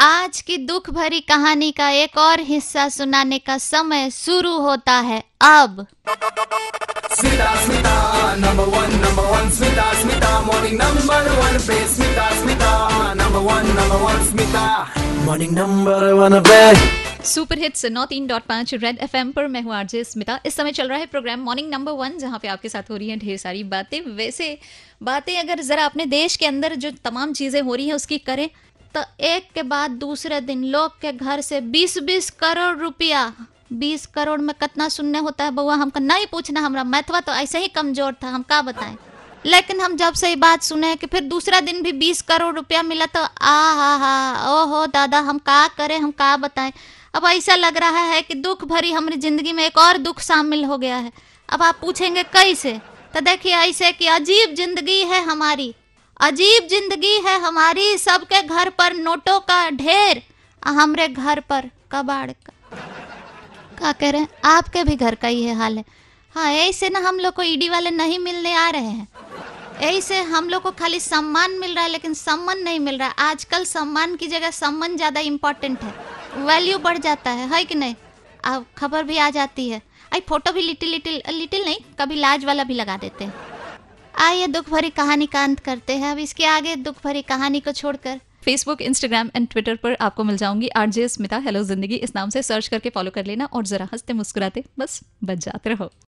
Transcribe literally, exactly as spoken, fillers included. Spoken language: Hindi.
आज की दुख भरी कहानी का एक और हिस्सा सुनाने का समय शुरू होता है अब। Smita Smita number one number one Smita Smita morning number one पे Smita Smita number one number one Smita morning number one पे सुपर हिट्स नौ तीन दशमलव पाँच रेड एफएम पर मैं हूँ आरजे स्मिता। इस समय चल रहा है प्रोग्राम मॉर्निंग नंबर वन, जहाँ पे आपके साथ हो रही हैं ढेर सारी बातें। वैसे बातें अगर जरा अपने देश के अंदर जो तमाम चीजें हो रही है उसकी करें तो एक के बाद दूसरे दिन लोग के घर से बीस बीस करोड़ रुपया, बीस करोड़ में कितना सुनने होता है बउआ, हमको नहीं पूछना। हमारा मैथवा तो ऐसे ही कमजोर था, हम का बताएं। लेकिन हम जब से ये बात सुने कि फिर दूसरा दिन भी बीस करोड़ रुपया मिला तो आ हा हा ओहो दादा, हम का करें, हम का बताएं। अब ऐसा लग रहा है कि दुख भरी हमारी जिंदगी में एक और दुख शामिल हो गया है। अब आप पूछेंगे कैसे, तो देखिए ऐसे कि अजीब जिंदगी है हमारी, अजीब जिंदगी है हमारी। सबके घर पर नोटों का ढेर, हमरे घर पर कबाड़ का। क्या कह रहे हैं, आपके भी घर का ही है हाल है। हाँ, ऐसे ना हम लोग को ईडी वाले नहीं मिलने आ रहे हैं, ऐसे हम लोग को खाली सम्मान मिल रहा है लेकिन सम्मान नहीं मिल रहा है। आजकल सम्मान की जगह सम्मान ज़्यादा इम्पोर्टेंट है, वैल्यू बढ़ जाता है, है कि नहीं। अब खबर भी आ जाती है, आई फोटो भी लिटिल लिटिल लिटिल नहीं कभी लाज वाला भी लगा देते हैं। आइए दुख भरी कहानी का अंत करते हैं। अब इसके आगे दुख भरी कहानी को छोड़कर फेसबुक, इंस्टाग्राम एंड ट्विटर पर आपको मिल जाऊंगी आरजे स्मिता हेलो जिंदगी, इस नाम से सर्च करके फॉलो कर लेना और जरा हंसते मुस्कुराते बस बच जाते रहो।